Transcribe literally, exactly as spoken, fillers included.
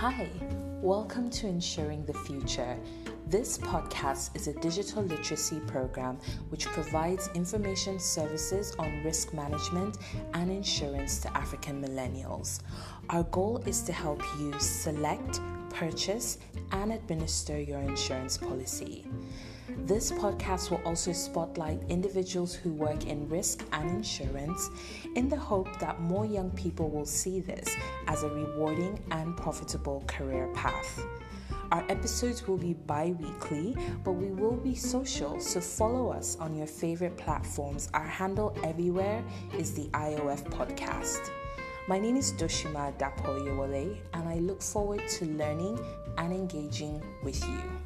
Hi, welcome to Ensuring the Future. This podcast is a digital literacy program which provides information services on risk management and insurance to African millennials. Our goal is to help you select, purchase, and administer your insurance policy. This podcast will also spotlight individuals who work in risk and insurance in the hope that more young people will see this as a rewarding and profitable career path. Our episodes will be bi-weekly, but we will be social, so follow us on your favorite platforms. Our handle everywhere is the I O F Podcast. My name is Doshima Dakoyewale, and I look forward to learning and engaging with you.